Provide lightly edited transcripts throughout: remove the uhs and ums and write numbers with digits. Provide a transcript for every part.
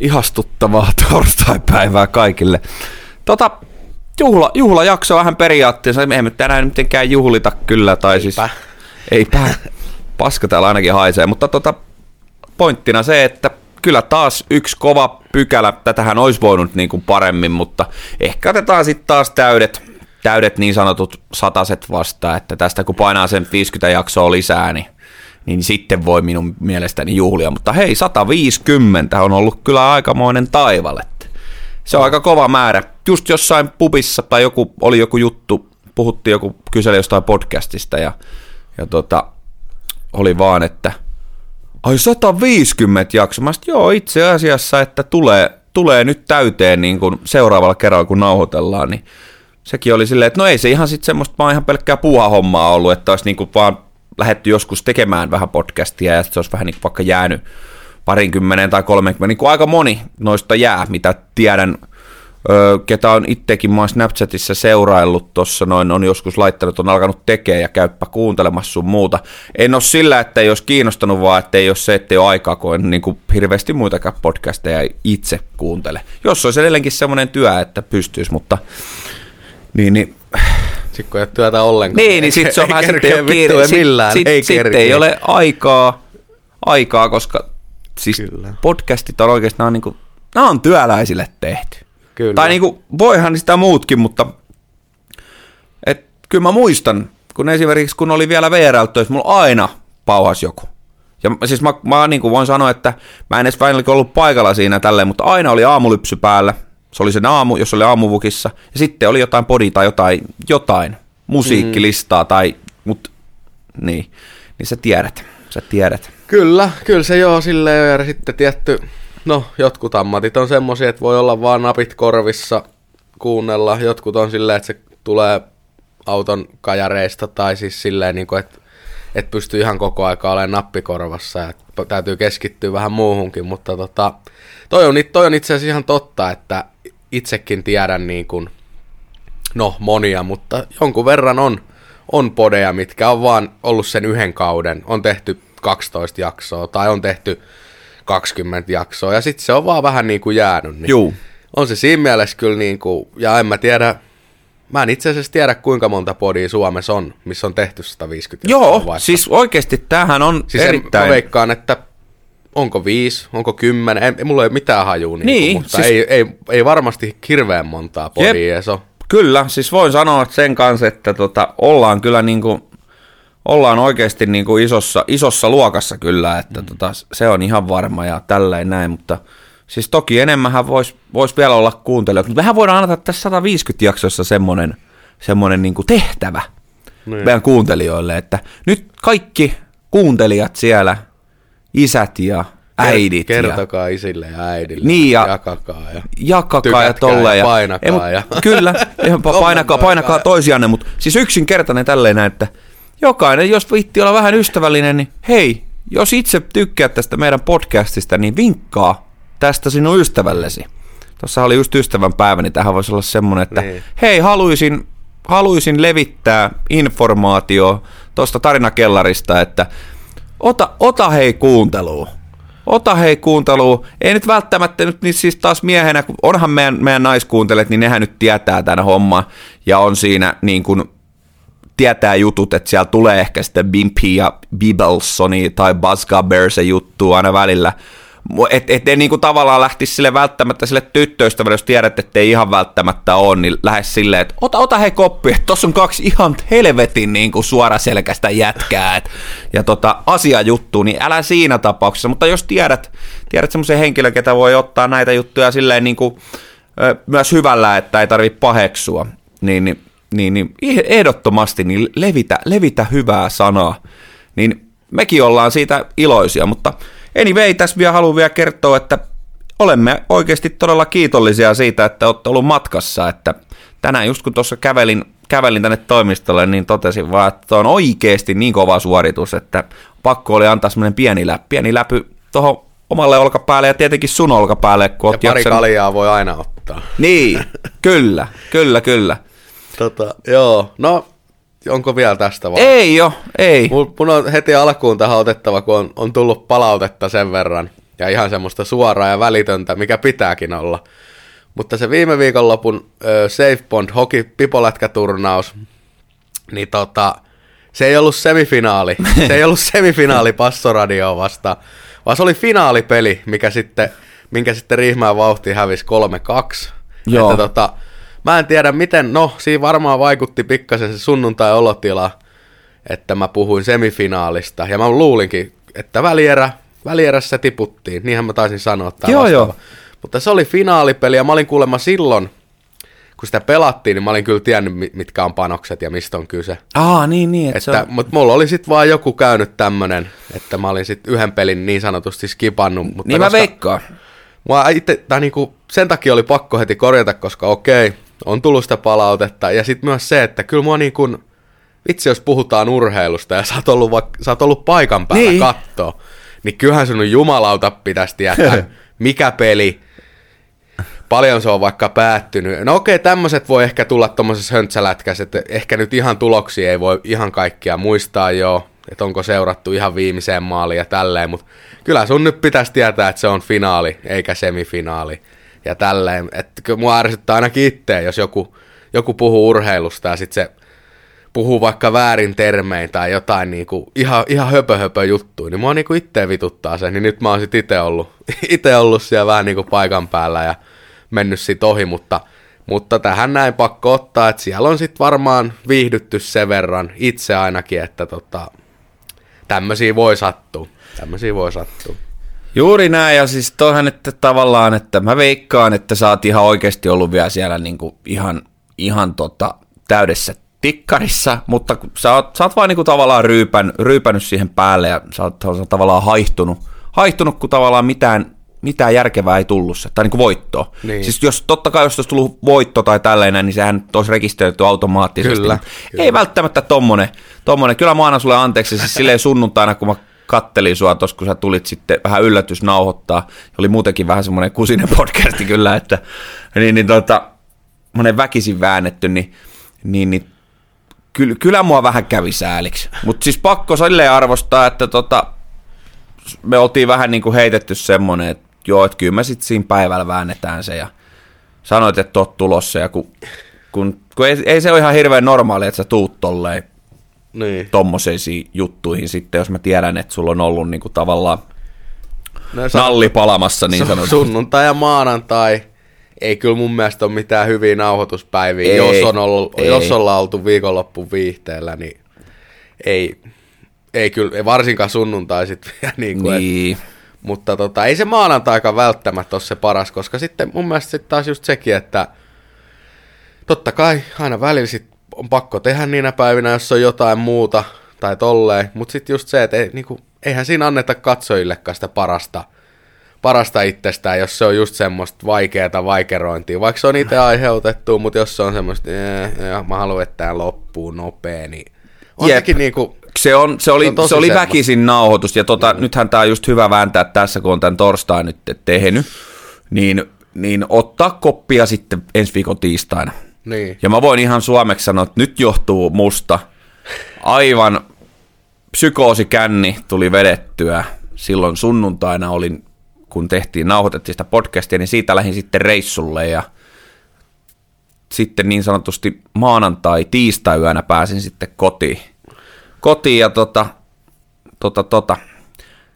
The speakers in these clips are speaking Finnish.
ihastuttavaa torstaipäivää kaikille. Juhlajakso vähän periaatteessa. Me emme tänään mitenkään juhlita kyllä. Tai eipä. Siis, eipä. Paska täällä ainakin haisee. Mutta pointtina se, että kyllä taas yksi kova pykälä. Tätähän olisi voinut niin kuin paremmin, mutta ehkä otetaan sitten taas täydet niin sanotut sataset vastaan, että tästä kun painaa sen 50 jaksoa lisää, niin sitten voi minun mielestäni juhlia. Mutta hei, 150 on ollut kyllä aikamoinen taival. Se on aika kova määrä. Just jossain pubissa tai oli joku juttu, puhuttiin, joku kyseli jostain podcastista ja oli vaan, että ai 150 jakso. Mä sanoin, joo, itse asiassa, että tulee nyt täyteen niin kun seuraavalla kerralla, kun nauhoitellaan, niin sekin oli silleen, että no ei se ihan sitten semmoista, mä oon ihan pelkkää puuhahommaa ollut, että olisi niin kuin vaan lähdetty joskus tekemään vähän podcastia ja se olisi vähän niin kuin vaikka jäänyt 20 tai 30, niin kuin aika moni noista jää, mitä tiedän, ketä on itsekin, mä oon Snapchatissa seuraillut tuossa noin, on joskus laittanut, on alkanut tekemään ja käyppä kuuntelemassa sun muuta. En ole sillä, että ei olisi kiinnostanut, vaan ettei ole aikaa, kun en niin kuin hirveästi muitakaan podcasteja itse kuuntele. Jos olisi edelleenkin semmoinen työ, että pystyisi, mutta... Niin. Sitten kun ei ole työtä ollenkaan. Niin sitten se on vähän sitten ei ole aikaa, koska siis kyllä. Podcastit on oikeastaan niin kuin, nämä on työläisille tehty. Kyllä. Tai niin kuin, voihan sitä muutkin, mutta kyllä mä muistan, kun esimerkiksi kun oli vielä VR-töissä, mulla aina pauhasi joku. Ja siis mä niin kuin voin sanoa, että mä en edes ollut paikalla siinä tälleen, mutta aina oli aamulypsy päällä. Se oli sen aamu, jos oli aamuvukissa, ja sitten oli jotain podi tai jotain musiikkilistaa tai mut niin sä tiedät. Kyllä se joo silleen, ja sitten tietty, no jotkut ammatit on semmosia, että voi olla vaan napit korvissa kuunnella, jotkut on silleen, että se tulee auton kajareista tai siis silleen niin kuin, että pystyy ihan koko aikaa olemaan nappikorvassa ja täytyy keskittyä vähän muuhunkin, mutta toi on itse asiassa ihan totta, että itsekin tiedän niin kuin, no monia, mutta jonkun verran on podeja, mitkä on vaan ollut sen yhden kauden, on tehty 12 jaksoa tai on tehty 20 jaksoa ja sitten se on vaan vähän niin kuin jäänyt. Niin juu. On se siinä mielessä kyllä niin kuin, ja en mä tiedä, mä en itse asiassa tiedä, kuinka monta podia Suomessa on, missä on tehty 150 jaksoa. Joo, vaikka. Siis oikeasti tämähän on siis erittäin... Siis veikkaan, että onko 5, onko 10, mulla ei mitään hajuu, mutta siis... ei varmasti hirveän montaa podia. Jep, kyllä, siis voin sanoa sen kanssa, että ollaan kyllä niinku, ollaan oikeasti niinku isossa luokassa kyllä, että se on ihan varma ja tälleen näin, mutta... Siis toki enemmänhän vois vielä olla kuuntelijoita, mutta mehän voidaan antaa tässä 150 jaksossa semmoinen niin kuin tehtävä meidän kuuntelijoille, että nyt kaikki kuuntelijat siellä, isät ja äidit. Kertokaa isille ja äidille, niin ja jakakaa ja tolleen. Ja painakaa. Kyllä, painakaa toisianne, mutta siis yksinkertainen tälleen näin, että jokainen, jos viitti olla vähän ystävällinen, niin hei, jos itse tykkää tästä meidän podcastista, niin vinkkaa tästä sinun ystävällesi. Tuossa oli just ystävän päivä, niin tähän voisi olla semmoinen, että hei, haluaisin levittää informaatio tuosta Tarinakellarista, että ota hei kuunteluun. Ei nyt välttämättä nyt niin siis taas miehenä, kun onhan meidän naiskuuntelijat, niin nehän nyt tietää tämän homman ja on siinä niin kuin tietää jutut, että siellä tulee ehkä sitten Bimpi ja Bibelsoni tai Buzzga Bears juttu aina välillä. Että ei niinku tavallaan lähtisi sille välttämättä sille tyttöystävälle, jos tiedät, että ei ihan välttämättä ole, niin lähde silleen, että ota hei koppi, että tossa on kaksi ihan helvetin niinku suoraselkäistä jätkää, ja asiajuttu, niin älä siinä tapauksessa, mutta jos tiedät semmoisen henkilön, ketä voi ottaa näitä juttuja silleen niinku myös hyvällä, että ei tarvitse paheksua, niin ehdottomasti niin levitä hyvää sanaa, niin mekin ollaan siitä iloisia, mutta anyway, tässä vielä haluan vielä kertoa, että olemme oikeasti todella kiitollisia siitä, että olette ollut matkassa, että tänään just kun tuossa kävelin tänne toimistolle, niin totesin vaan, että on oikeasti niin kova suoritus, että pakko oli antaa semmoinen pieni läpy tuohon omalle olkapäälle ja tietenkin sun olkapäälle. Kun ja pari kaljaa voi aina ottaa. Niin, kyllä. Joo, no... Onko vielä tästä vai? Ei jo, ei. Mun on heti alkuun tähän otettava, kun on tullut palautetta sen verran. ja ihan semmoista suoraa ja välitöntä, mikä pitääkin olla. Mutta se viime viikonlopun Safe Bond Hockey pipolätkäturnaus, niin se ei ollut semifinaali. Se ei ollut semifinaali Passoradioa vastaan, vaan se oli finaalipeli, minkä sitten Riihimäen Vauhti hävisi 3-2. Joo. Että mä en tiedä miten, no siinä varmaan vaikutti pikkasen se sunnuntai-olotila, että mä puhuin semifinaalista. Ja mä luulinkin, että välierässä tiputtiin, niinhän mä taisin sanoa tämä vastaava. Mutta se oli finaalipeli ja mä olin kuulemma silloin, kun sitä pelattiin, niin mä olin kyllä tiennyt, mitkä on panokset ja mistä on kyse. Niin. On... Mutta mulla oli sitten vaan joku käynyt tämmönen, että mä olin sitten yhden pelin niin sanotusti skipannut. Mutta niin mä veikkaan. Sen takia oli pakko heti korjata, koska okei, on tullut sitä palautetta. Ja sitten myös se, että kyllä mua vitsi jos puhutaan urheilusta ja sä oot ollut paikan päällä niin kattoo, niin kyllähän sinun jumalauta pitäisi tietää, mikä peli, paljon se on vaikka päättynyt. No okei, tämmöiset voi ehkä tulla tuommoisessa höntsälätkässä, että ehkä nyt ihan tuloksia ei voi ihan kaikkia muistaa joo, että onko seurattu ihan viimeiseen maaliin ja tälleen, mutta kyllä sun nyt pitäisi tietää, että se on finaali eikä semifinaali ja tälleen. Että mua ärsyttää ainakin itseä, jos joku puhuu urheilusta ja sit se puhuu vaikka väärin termein tai jotain niinku ihan höpö juttuja, niin mua niinku itse vituttaa se, niin nyt mä oon sit ite ollut siellä vähän niinku paikan päällä ja mennyt sit ohi, mutta tähän näin pakko ottaa, että siellä on sit varmaan viihdytty sen verran itse ainakin, että tämmösiä voi sattua. Juuri näin, ja siis toihan, että tavallaan, että mä veikkaan, että sä oot ihan oikeesti ollut vielä siellä niinku ihan täydessä tikkarissa, mutta sä oot vaan niinku tavallaan ryypännyt siihen päälle ja sä oot tavallaan haihtunut, kun tavallaan mitään järkevää ei tullut se, tai niinku voittoa. Niin. Siis jos olisi tullut voitto tai tällainen, niin sehän olisi rekisteröity automaattisesti. Kyllä. Ei välttämättä tommonen. Kyllä mä annan sulle anteeksi, siis silleen sunnuntaina, kun mä kattelin sua tossa, kun sä tulit sitten vähän yllätysnauhoittaa, oli muutenkin vähän semmoinen kusinen podcasti kyllä, että monen väkisin väännetty, niin kyllä mua vähän kävi sääliksi, mutta siis pakko silleen arvostaa, että me oltiin vähän niin kuin heitetty semmoinen, että joo, että kyllä me sitten siinä päivällä väännetään se ja sanoit, että oot tulossa ja kun ei se ole ihan hirveän normaali, että sä tuut tolleen niin tommoseisiin juttuihin sitten, jos mä tiedän, että sulla on ollut niin kuin tavallaan nalli palamassa niin sanotaan. Sunnuntai ja maanantai. Ei kyllä mun mielestä ole mitään hyviä nauhoituspäiviä, jos ollaan oltu viikonloppu viihteellä, niin ei kyllä, ei varsinkaan sunnuntai sitten vielä. Niin. Mutta ei se maanantaika välttämättä ole se paras, koska sitten mun mielestä sit taas just sekin, että totta kai aina välillä sit on pakko tehdä niinä päivinä, jos on jotain muuta tai tolleen, mutta sitten just se, että eihän siinä anneta katsojillekaan sitä parasta itsestään, jos se on just semmoista vaikeata vaikerointia, vaikka se on itse aiheutettu, mutta jos se on semmoista, mä haluan, että tämä loppuu nopea, niin on sekin niinku... Se oli väkisin nauhoitus, ja nythän tämä on just hyvä vääntää tässä, kun on tämän torstain nyt tehnyt, niin ottaa koppia sitten ensi viikon tiistaina. Niin. Ja mä voin ihan suomeksi sanoa, että nyt johtuu musta aivan psykoosikänni tuli vedettyä, silloin sunnuntaina olin... kun nauhoitettiin sitä podcastia, niin siitä lähdin sitten reissulle ja sitten niin sanotusti maanantai-tiistaiyönä pääsin sitten kotiin ja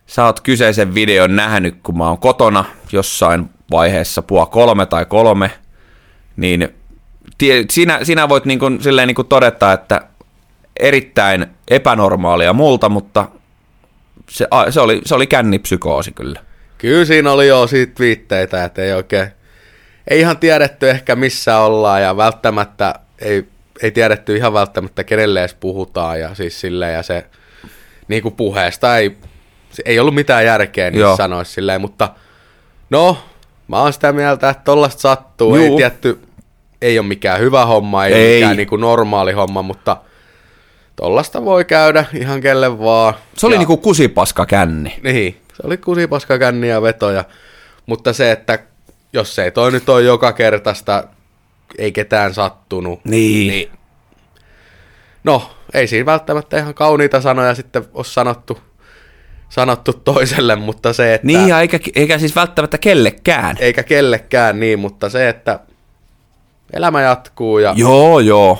sä oot kyseisen videon nähnyt, kun mä oon kotona jossain vaiheessa 2:30 tai 3, niin sinä voit niin kuin, silleen niin kuin todeta, että erittäin epänormaalia multa, mutta se oli kännipsykoosi kyllä. Kyllä siinä oli jo siitä viitteitä, että ei ihan tiedetty ehkä missä ollaan ja välttämättä ei tiedetty ihan välttämättä kenelle edes puhutaan ja siis silleen ja se niinku puheesta ei ollut mitään järkeä niin sanoisi silleen, mutta no mä oon sitä mieltä, että tollaista sattuu, ei tietty, ei ole mikään hyvä homma, ei ole mikään niinku normaali homma, mutta tollaista voi käydä ihan kelle vaan. Se oli niinku kusipaskakänni. Niin. Se oli kusipaskakänniä vetoja, mutta se, että jos ei toi nyt ole joka kertaista, ei ketään sattunut, niin no, ei siinä välttämättä ihan kauniita sanoja sitten ole sanottu, sanottu toiselle, mutta se, että... Niin, eikä siis välttämättä kellekään. Eikä kellekään, niin, mutta se, että elämä jatkuu ja... Joo.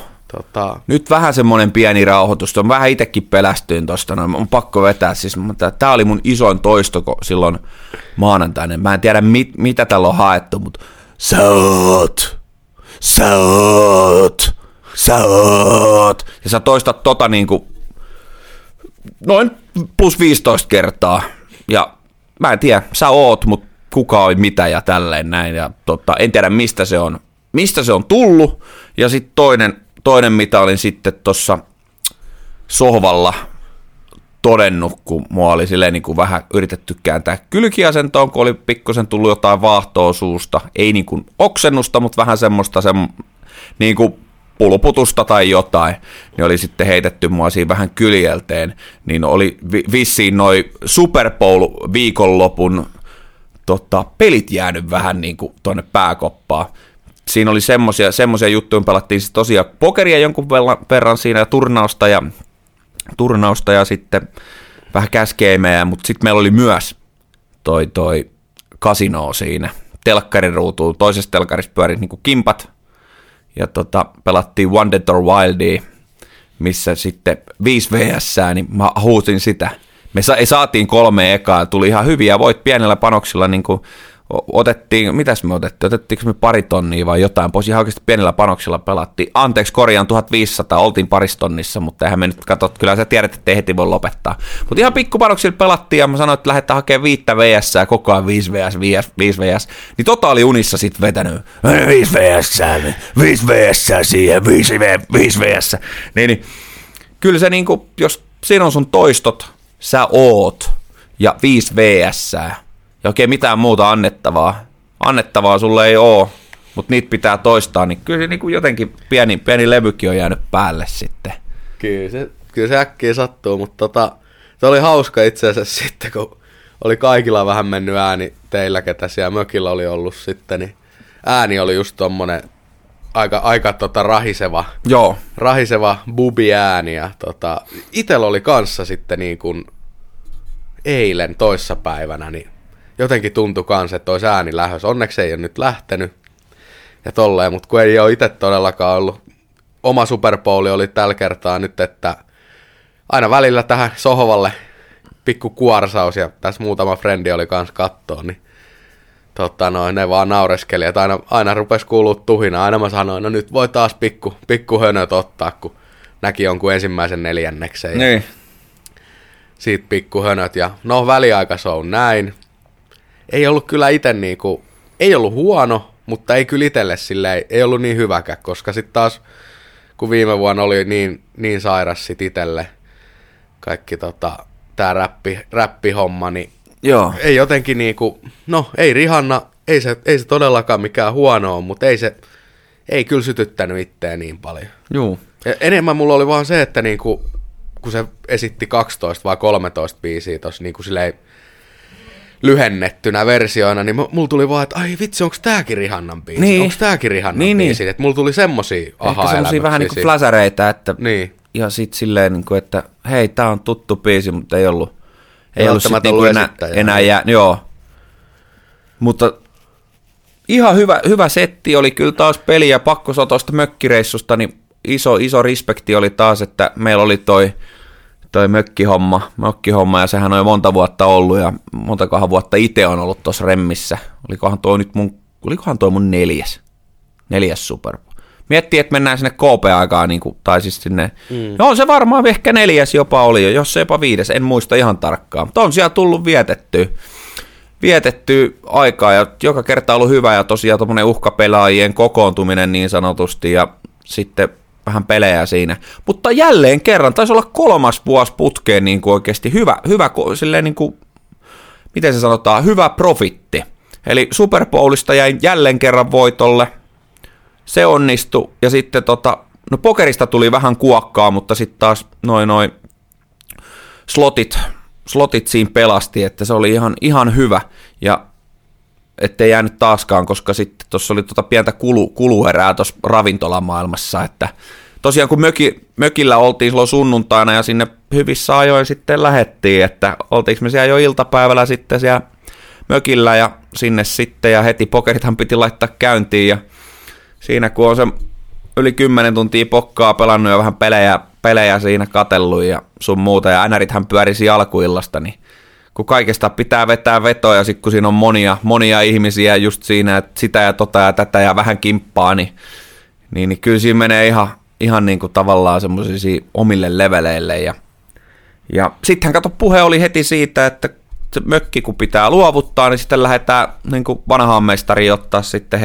Nyt vähän semmoinen pieni rauhoitus. On vähän itsekin pelästyin tuosta. No, on pakko vetää. Siis, tämä oli mun isoin toistoko silloin maanantaina. Mä en tiedä, mitä tällä on haettu, mutta... Sä oot. Ja sä toistat tota niinku... Noin plus 15 kertaa. Ja mä en tiedä, sä oot, mutta kuka oli mitä ja tälleen näin. Ja en tiedä, mistä se on tullut. Ja sitten toinen, mitä olin sitten tuossa sohvalla todennut, kun mua oli silleen niin kuin vähän yritetty kääntää kylkiasentoon, kun oli pikkusen tullut jotain vaahtoa suusta. Ei niin kuin oksennusta, mutta vähän semmoista niin kuin pulputusta tai jotain. Niin oli sitten heitetty mua siinä vähän kyljelteen. Niin oli vissiin noi Super Bowl-viikonlopun pelit jäänyt vähän niin kuin tuonne pääkoppaan. Siinä oli semmoisia juttuja, pelattiin sitten tosiaan pokeria jonkun verran siinä ja turnausta ja sitten vähän käskeimejä, mutta sitten meillä oli myös toi kasino siinä, telkkarin ruutuun, toisessa telkkarissa pyörit niinku kimpat ja pelattiin One Dead or Wildia, missä sitten 5 vs, niin mä huusin sitä. Me saatiin 3 ekaa, tuli ihan hyviä, voit pienellä panoksilla niinku... Otettiinko me 2 tonnia vai jotain pois, ihan oikeasti pienellä panoksella pelattiin, anteeksi korjaan 1500, oltiin 2 tonnissa, mutta eihän me nyt katsot, kyllä sä tiedät, että ei heti voi lopettaa, mutta ihan pikkupanoksilla pelattiin ja mä sanoin, että lähdetään hakemaan 5 vs, koko ajan 5 vs, niin oli unissa sit vetänyt, 5 vs siihen, 5 vs, niin kyllä se niinku, jos siinä on sun toistot, sä oot ja 5 vs, ja oikein mitään muuta annettavaa sulle ei oo, mutta niitä pitää toistaa, niin kyllä se niin kuin jotenkin pieni levykin on jäänyt päälle sitten. Kyllä se äkkiä sattuu, mutta se oli hauska itse asiassa sitten, kun oli kaikilla vähän mennyt ääni teillä, ketä siellä mökillä oli ollut sitten, niin ääni oli just tommonen aika rahiseva. Joo. Rahiseva bubi-ääni ja itellä oli kanssa sitten niin kuin eilen toissapäivänä, niin jotenkin tuntui kans, että olisi ääni lähdössä. Onneksi ei ole nyt lähtenyt ja tolleen, mutta kun ei ole itse todellakaan ollut. Oma Super Bowl oli tällä kertaa nyt, että aina välillä tähän sohvalle pikku kuorsaus ja tässä muutama frendi oli kans kattoon, niin ne vaan naureskeli, että aina rupesi kuulua tuhina. Aina mä sanoin, no nyt voi taas pikku hönöt ottaa, kun näki jonkun ensimmäisen neljännekseen. Niin. Siitä pikku hönöt ja no väliaikasoun näin. Ei ollut kyllä itse niinku, ei ollut huono, mutta ei kyllä itselle silleen, ei ollut niin hyväkään, koska sitten taas, kun viime vuonna oli niin sairas sit itselle kaikki tää räppihomma, niin joo. Ei jotenkin niinku, no ei Rihanna, ei se todellakaan mikään huono on, mutta ei kyllä sytyttänyt itseä niin paljon. Joo. Enemmän mulla oli vaan se, että niinku, kun se esitti 12 vai 13 biisiä tossa niinku silleen, lyhennettynä versioina, niin mulla tuli vaan, että ai vitsi, onko tääkin Rihannan biisi? Niin. Onko tääkin Rihannan biisi? Että mulla tuli semmosia aha-elämyksiä. Ehkä semmosia vähän niinku flasareita, että niin. Ja sit silleen niinku, että hei, tää on tuttu biisi, mutta ei ollut sit niinku enää jää. Joo. Mutta ihan hyvä setti oli kyllä taas peli ja pakkosotosta mökkireissusta, niin iso respekti oli taas, että meillä oli toi mökkihomma, ja sehän on monta vuotta ollut, ja montakohan vuotta itse on ollut tuossa remmissä. Olikohan toi mun neljäs Super Bowl. Miettii, että mennään sinne KP-aikaan, niin kuin, tai siis sinne, no se varmaan ehkä 4. jopa oli jo, jos se jopa 5, en muista ihan tarkkaan, mutta on siellä tullut vietetty aikaa, ja joka kerta on ollut hyvä, ja tosiaan tuommoinen uhkapelaajien kokoontuminen niin sanotusti, ja sitten vähän pelejä siinä, mutta jälleen kerran, taisi olla 3. vuosi putkeen niin kuin oikeasti hyvä silleen niin kuin, miten se sanotaan, hyvä profitti. Eli Super Bowlista jäi jälleen kerran voitolle, se onnistui, ja sitten no pokerista tuli vähän kuokkaa, mutta sitten taas noin slotit siinä pelasti, että se oli ihan hyvä, ja ettei jäänyt taaskaan, koska sitten tuossa oli pientä kuluerää tuossa ravintolamaailmassa, että tosiaan kun mökillä oltiin silloin sunnuntaina ja sinne hyvissä ajoin sitten lähettiin, että oltiinko me siellä jo iltapäivällä sitten siellä mökillä ja sinne sitten, ja heti pokerithan piti laittaa käyntiin, ja siinä kun on se yli 10 tuntia pokkaa pelannut ja vähän pelejä siinä katsellut ja sun muuta, ja NRithän pyörisi alkuillasta, niin kun kaikesta pitää vetää vetoa, ja sitten kun siinä on monia ihmisiä just siinä, että sitä ja tota ja tätä ja vähän kimppaa, niin kyllä siinä menee ihan niin kuin tavallaan semmoisia omille leveleille. Ja sittenhän kato, puhe oli heti siitä, että se mökki kun pitää luovuttaa, niin sitten lähdetään niin kuin vanhaan mestariin ottaa sitten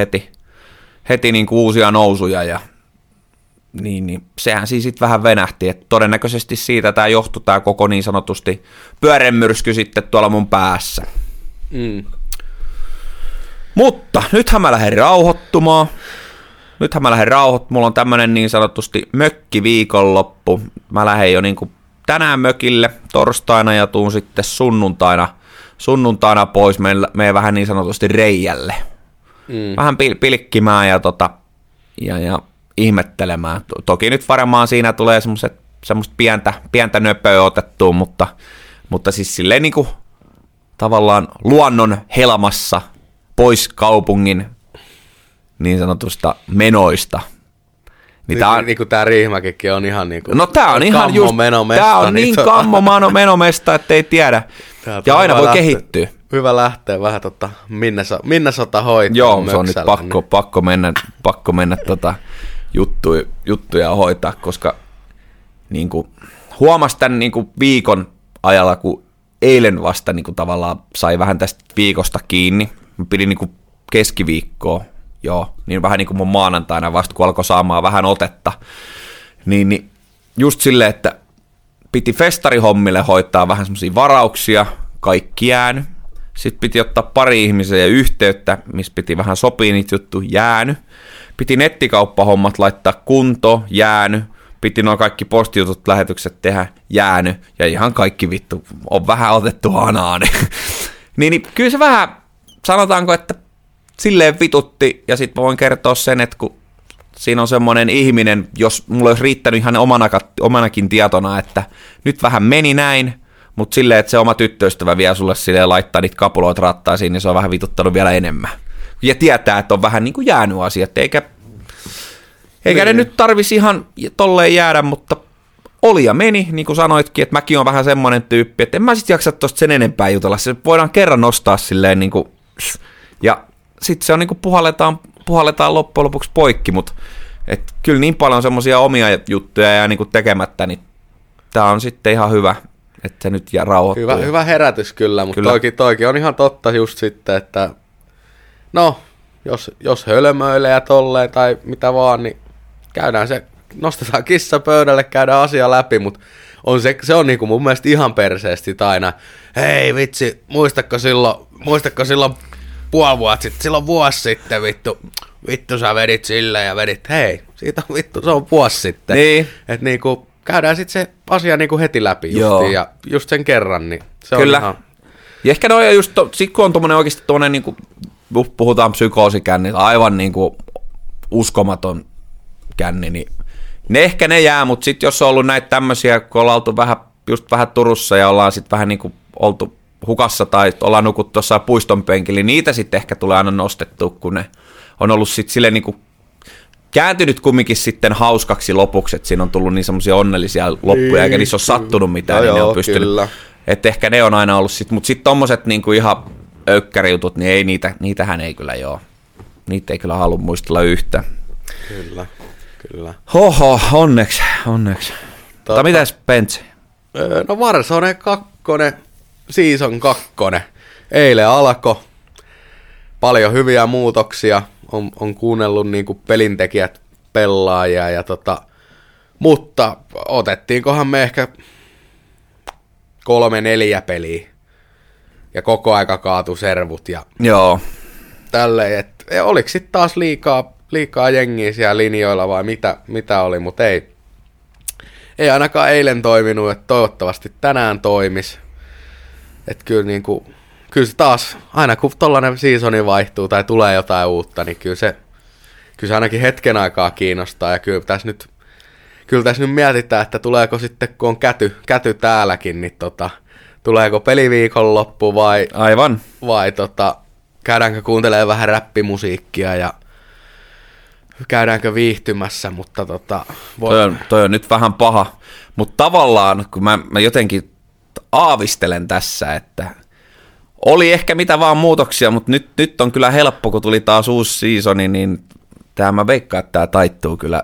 heti niin kuin uusia nousuja, ja niin sehän siis sitten vähän venähti, että todennäköisesti siitä tämä johtui tämä koko niin sanotusti pyörämyrsky sitten tuolla mun päässä. Mm. Mutta nythän mä lähden rauhoittumaan. Mulla on tämmönen niin sanotusti mökkiviikonloppu. Mä lähden jo niin kuin tänään mökille torstaina ja tuun sitten sunnuntaina pois. Meen vähän niin sanotusti reijälle. Mm. Vähän pilkkimään ja ihmettelemään. Toki nyt varmaan siinä tulee semmoista pientä nöpöä otettua, mutta siis silleen niin kuin tavallaan luonnon helmassa pois kaupungin niin sanotusta menoista. Niin kuin tämä Riihimäkikin on ihan niin kuin... No tämä on ihan just... Tämä on niin kammomenomesta, ettei tiedä. Ja aina voi lähteä, kehittyä. Hyvä lähteä vähän Minnesota hoitaa. Joo, se on nyt pakko mennä juttuja hoitaa, koska niin kuin huomasin tämän niin kuin viikon ajalla, kun eilen vasta niin kuin tavallaan sai vähän tästä viikosta kiinni. Mä pidin niin kuin keskiviikkoa, joo, niin vähän niin kuin mun maanantaina vasta, kun alkoi saamaan vähän otetta. Niin just silleen, että piti festarihommille hoitaa vähän semmoisia varauksia, kaikki jääny. Sitten piti ottaa pari ihmisiä yhteyttä, missä piti vähän sopii niitä juttu, jääny. Piti nettikauppahommat laittaa kuntoon, jääny. Piti nuo kaikki postijutut, lähetykset tehdä, jääny. Ja ihan kaikki vittu, on vähän otettu hanaan. niin kyllä se vähän, sanotaanko, että silleen vitutti. Ja sit mä voin kertoa sen, että kun siinä on semmoinen ihminen, jos mulla olisi riittänyt ihan omanakin tietona, että nyt vähän meni näin. Mutta silleen, että se oma tyttöystävä vielä sulle silleen laittaa niitä kapuloita rattaisiin, niin se on vähän vituttanut vielä enemmän. Ja tietää, että on vähän niin kuin jäänyt asiat, eikä ne nyt tarvisi ihan tolleen jäädä, mutta oli ja meni, niin kuin sanoitkin, että mäkin on vähän semmoinen tyyppi, että en mä sitten jaksa tuosta sen enempää jutella, se voidaan kerran nostaa silleen niin kuin, ja sitten se on niin kuin puhalletaan loppujen lopuksi poikki, mutta et kyllä niin paljon semmoisia omia juttuja ja niin kuin tekemättä, niin tämä on sitten ihan hyvä, että se nyt rauhoittuu. Hyvä herätys kyllä, mutta toikin on ihan totta just sitten, että no, jos hölmöilee ja tolleen tai mitä vaan, niin käydään se, nostetaan kissa pöydälle, käydään asia läpi, mutta se on niinku mun mielestä ihan perseesti aina, hei vitsi, muistatko silloin puoli vuotta sitten, silloin vuosi sitten vittu sä vedit sillä ja vedit, hei, siitä on vittu, se on vuosi sitten. Niin. Että niinku käydään sitten se asia niinku heti läpi justiin ja just sen kerran, niin se kyllä. On ihan... Ja ehkä noin just, kun on tommonen oikeesti tommonen niinku... Puhutaan psykoosikännissä, aivan niin kuin uskomaton känni, niin ne ehkä jää, mutta sitten jos on ollut näitä tämmöisiä, kun ollaan oltu vähän Turussa ja ollaan sitten vähän niin kuin oltu hukassa tai ollaan nukuttu tuossa puiston penkillä, niin niitä sitten ehkä tulee aina nostettua, kun ne on ollut sitten silleen niin kuin kääntynyt kumminkin sitten hauskaksi lopuksi, että siinä on tullut niin semmoisia onnellisia loppuja, eikä niissä ole sattunut mitään, niin ne on pystynyt. Että ehkä ne on aina ollut sitten, mutta sitten tommoset niin kuin ihan... öykkäriutut, niin ei niitähän ei kyllä joo. Niitä ei kyllä halua muistella yhtä. Kyllä. Hoho, onneksi. Mutta mitäs Pentsi? No Warzone 2, Season 2. Eilen alkoi. Paljon hyviä muutoksia. On kuunnellut niinku pelintekijät, pelaajia ja mutta otettiinkohan me ehkä 3-4 peliä. Ja koko aika kaatu servut ja joo. Tälleen, että oliko sitten taas liikaa jengiä siellä linjoilla vai mitä oli, mutta ei ainakaan eilen toiminut, että toivottavasti tänään toimisi. Että kyllä, niinku, kyllä se taas, aina kun tollainen seasoni vaihtuu tai tulee jotain uutta, niin kyllä se ainakin hetken aikaa kiinnostaa ja kyllä tässä nyt kyllä tässä nyt mietitään, että tuleeko sitten, kun on käty täälläkin, niin tuleeko peliviikon loppu vai... Aivan. Vai käydäänkö kuuntelemaan vähän räppimusiikkia ja käydäänkö viihtymässä, mutta Voi... Toi on nyt vähän paha, mutta tavallaan, kun mä jotenkin aavistelen tässä, että... Oli ehkä mitä vaan muutoksia, mutta nyt on kyllä helppo, kun tuli taas uusi seasoni, niin mä veikkaan, että tämä taittuu kyllä,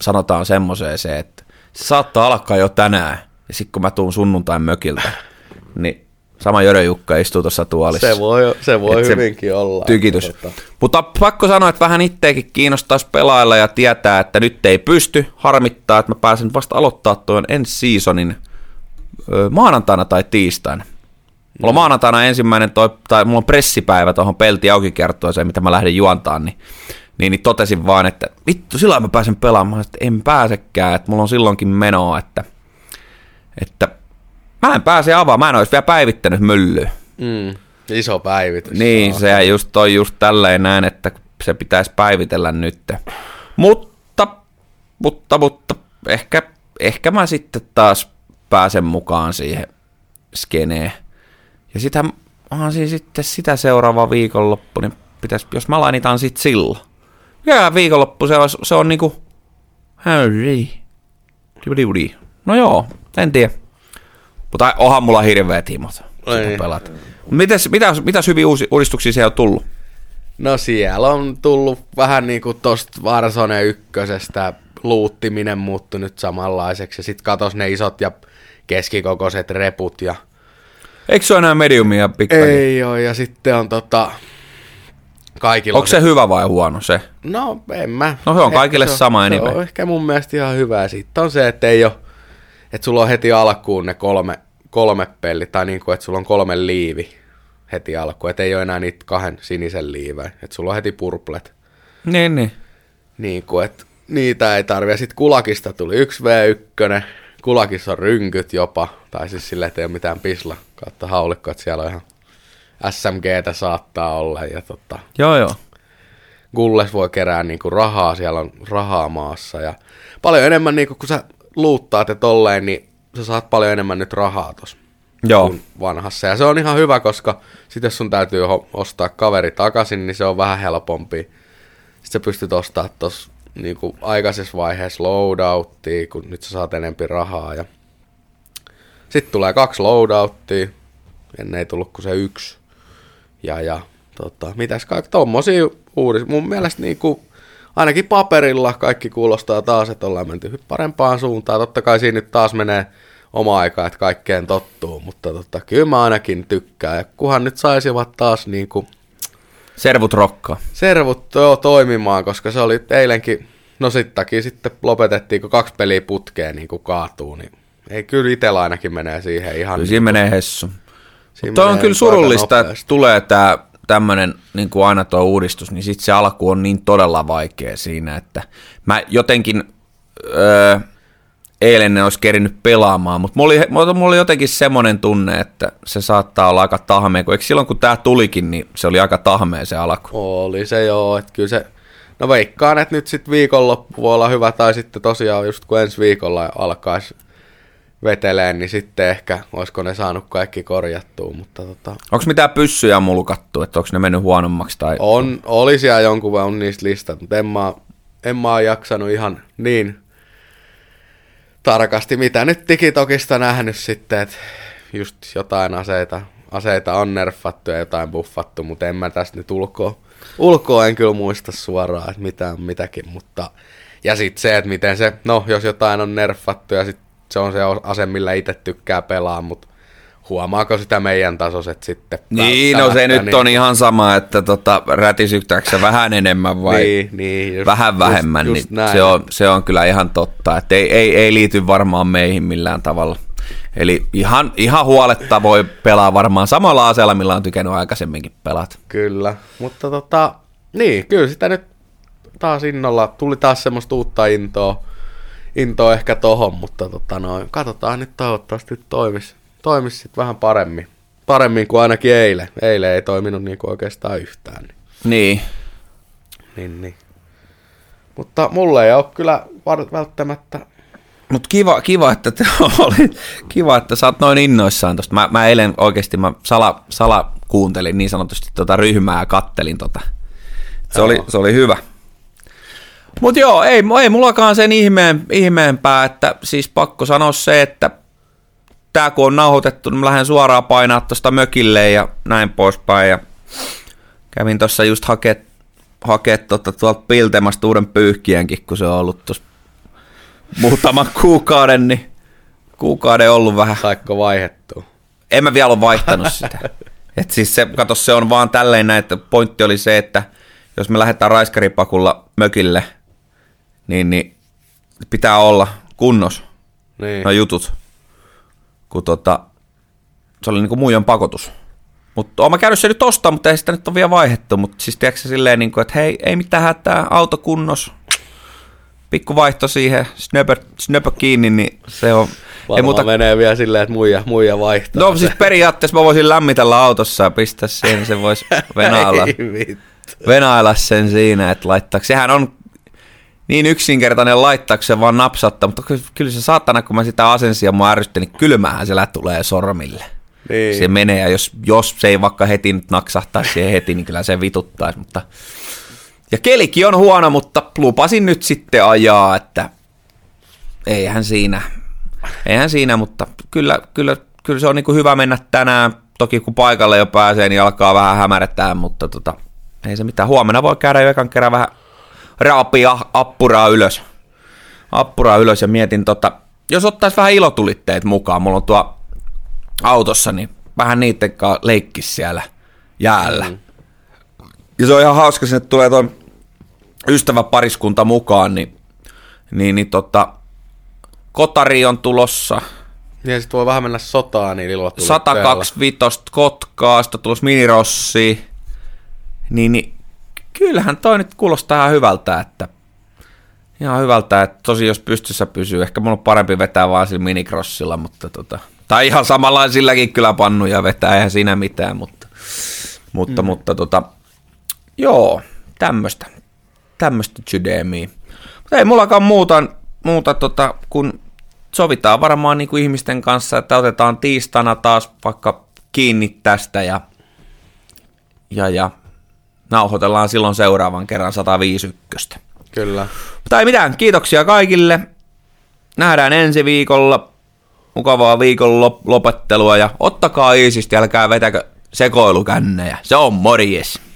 sanotaan semmoiseen se, että se saattaa alkaa jo tänään, ja sitten kun mä tuun sunnuntain mökiltä, niin sama Jörö Jukka istuu tuossa tuolissa. Se voi hyvinkin olla. Tykitys. Mutta pakko sanoa, että vähän itseäkin kiinnostaisi pelailla ja tietää, että nyt ei pysty, harmittaa, että mä pääsen vasta aloittaa tuon ensi seasonin maanantaina tai tiistaina. Mulla on maanantaina ensimmäinen, tai mulla on pressipäivä tuohon Pelti auki kertoo se, mitä mä lähden juontaan, niin totesin vaan, että vittu, silloin mä pääsen pelaamaan, että en pääsekään, että mulla on silloinkin menoa, että mä en pääse avaamaan, mä en olisi vielä päivittänyt myllyä. Iso päivitys. Niin, se just on just tälleen näin, että se pitäisi päivitellä nyt. Mutta ehkä mä sitten taas pääsen mukaan siihen skeneen. Ja sitten seuraava viikonloppu, niin pitäisi, jos mä lainitan sitten silloin. Ja viikonloppu se on niinku... No joo, en tiedä. Mutta onhan mulla hirveät himot, kun pelat. Mitäs hyviä uudistuksia siellä on tullut? No siellä on tullut vähän niinku tosta Warzone 1:stä luuttiminen muuttui nyt samanlaiseksi. Ja sit katos ne isot ja keskikokoiset reput ja... Eikö se ole enää mediumia pikkuja? Ei ole, ja sitten on kaikilla... Onko se hyvä vai huono se? No, en mä. No se on kaikille sama enemmän. Se on ehkä mun mielestä ihan hyvä. Sitten on se, että ei ole, että sulla on heti alkuun ne kolme peli, tai niin kuin, että sulla on 3 liivi heti alkuun, että ei ole enää niitä 2 sinisen liivejä, että sulla on heti purplet. Niin. Niin kuin, että niitä ei tarvitse. Sitten Kulakista tuli 1v1, Kulakissa on rynkyt jopa, tai siis silleen, että ei ole mitään pisla kautta haulikko, että siellä on ihan SMGtä saattaa olla. Ja joo. Gulles voi kerää niinku rahaa, siellä on rahaa maassa. Ja paljon enemmän, niinku, kun sä luuttaat ja tolleen, niin sä saat paljon enemmän nyt rahaa tossa kuin vanhassa. Ja se on ihan hyvä, koska sit jos sun täytyy ostaa kaveri takaisin, niin se on vähän helpompi. Sit sä pystyt ostamaan tossa niinku aikaisessa vaiheessa loadouttia, kun nyt sä saat enempi rahaa. Ja sitten tulee 2 loadouttia, ennen ei tullut kuin se 1. Ja mitäs kaikki tommosia uudistuksia. Mun mielestä niinku, ainakin paperilla kaikki kuulostaa taas, että ollaan menty parempaan suuntaan. Totta kai siinä nyt taas menee oma aika, että kaikkeen tottuu, mutta kyllä mä ainakin tykkään. Ja kunhan nyt saisivat taas niinku... Servut rokkaa. Servut toimimaan, koska se oli eilenkin, no sitten lopetettiin, kun 2 peliä putkeen niinku kaatuu, niin... Ei, kyllä itsellä ainakin menee siihen ihan... Kyllä siinä menee hessu. Tuo on kyllä surullista, että tulee tämä tämmöinen, niin kuin aina tuo uudistus, niin sitten se alku on niin todella vaikea siinä, että mä jotenkin eilen en olisi kerinyt pelaamaan, mutta mulla oli jotenkin semmoinen tunne, että se saattaa olla aika tahmea, kun eikö silloin kun tämä tulikin, niin se oli aika tahmea se alku. Oli se joo, että kyllä se... No veikkaan, että nyt sitten viikonloppu voi olla hyvä, tai sitten tosiaan just kun ensi viikolla alkaisi... veteleen, niin sitten ehkä olisiko ne saanut kaikki korjattua, mutta Onko mitään pyssyjä mulkattu, että onko ne mennyt huonommaksi? Tai... Oli siellä jonkun verran niistä listat, mutta en mä ole jaksanut ihan niin tarkasti, mitä nyt TikTokista nähnyt sitten, että just jotain aseita on nerfattu ja jotain buffattu, mutta en mä tässä nyt ulkoa en kyllä muista suoraan, että mitäkin, mutta ja sitten se, että miten se, no jos jotain on nerfattu ja sitten se on se ase, millä itse tykkää pelaa, mutta huomaako sitä meidän tasoiset sitten? Niin, no se nyt on ihan sama, että rätisyttääksä vähän enemmän vai niin, just, vähän vähemmän, just niin se on kyllä ihan totta, että ei liity varmaan meihin millään tavalla. Eli ihan huoletta voi pelaa varmaan samalla aseella, millä on tykännyt aikaisemminkin pelata. Kyllä, mutta niin, kyllä sitä nyt taas innolla, tuli taas semmoista uutta intoa ehkä tohon, mutta katsotaan nyt toivottavasti toimisi sit vähän paremmin kuin ainakin eilen. Eilen ei toiminut niinku oikeastaan yhtään. Niin. Mutta mulle ei ole kyllä välttämättä. Mut kiva, että te olit. Kiva, että sä oot noin innoissaan tosta. Mä eilen oikeesti mä sala kuuntelin niin sanotusti tota ryhmää ja kattelin tota. Se oli hyvä. Mut joo, ei mullakaan sen ihmeempää, että siis pakko sanoa se, että tää kun on nauhoitettu, niin mä lähden suoraan painaa tosta mökille ja näin poispäin. Ja kävin tossa just hakee tuolta Piltemasta uuden pyyhkienkin, kun se on ollut tuossa muutaman kuukauden, niin kuukauden ollut vähän. Saikko vaihdettua? En mä vielä ole vaihtanut sitä. Et siis se, kato, se on vaan tälleen näin, että pointti oli se, että jos me lähdetään raiskaripakulla mökille, niin pitää olla kunnos niin. No jutut, kun se oli niinku muijan pakotus. Mutta oon mä käynyt se nyt ostaa, mutta ei sitä nyt ole vielä vaihdettu. Mutta siis tiedätkö silleen, niinku, että hei, ei mitään hätää, auto kunnos, pikku vaihto siihen, snöpö kiinni, niin se on. Varmaan muuta menee vielä silleen, että muija vaihtaa. No siis periaatteessa mä voisin lämmitellä autossa ja pistää siihen, niin se voisi venailla sen siinä, että laittaako. Sehän on niin yksinkertainen laittaako se vaan napsauttaa, mutta kyllä se saatana, kun mä sitä asensin ja mua ärsytin, niin kylmähän se tulee sormille. Niin. Se menee, ja jos se ei vaikka heti nyt naksahtaa siihen heti, niin kyllä se vituttaisi. Mutta. Ja kelikin on huono, mutta lupasin nyt sitten ajaa, että eihän siinä, mutta kyllä se on niin kuin hyvä mennä tänään. Toki kun paikalle jo pääsee, niin alkaa vähän hämärätään, mutta ei se mitään. Huomenna voi käydä jo ekan kerran vähän raapia appuraa ylös ja mietin, jos ottaisi vähän ilotulitteet mukaan, mulla on tuo autossa, niin vähän niiden kanssa leikkisi siellä jäällä. Mm. Ja se on ihan hauska, sinne tulee toi ystäväpariskunta mukaan, niin Kotari on tulossa. Ja sit voi vähän mennä sotaan niin ilotulitteella. 125 Kotkaa, sitten on tulossa Minirossi. Niin kyllähän toi nyt kuulostaa ihan hyvältä, että tosi jos pystyssä pysyy. Ehkä mulla on parempi vetää vaan sillä minicrossilla, mutta tai ihan samanlainen silläkin kyllä pannuja vetää, eihän siinä mitään, mutta joo, tämmöstä sydämiä. Mutta ei mullakaan muuta, kun sovitaan varmaan niin kuin ihmisten kanssa, että otetaan tiistaina taas vaikka kiinni tästä ja nauhoitellaan silloin seuraavan kerran 151. Kyllä. Mutta ei mitään, kiitoksia kaikille. Nähdään ensi viikolla. Mukavaa viikon lopettelua ja ottakaa iisisti, älkää vetäkö sekoilukännejä. Se on morjes!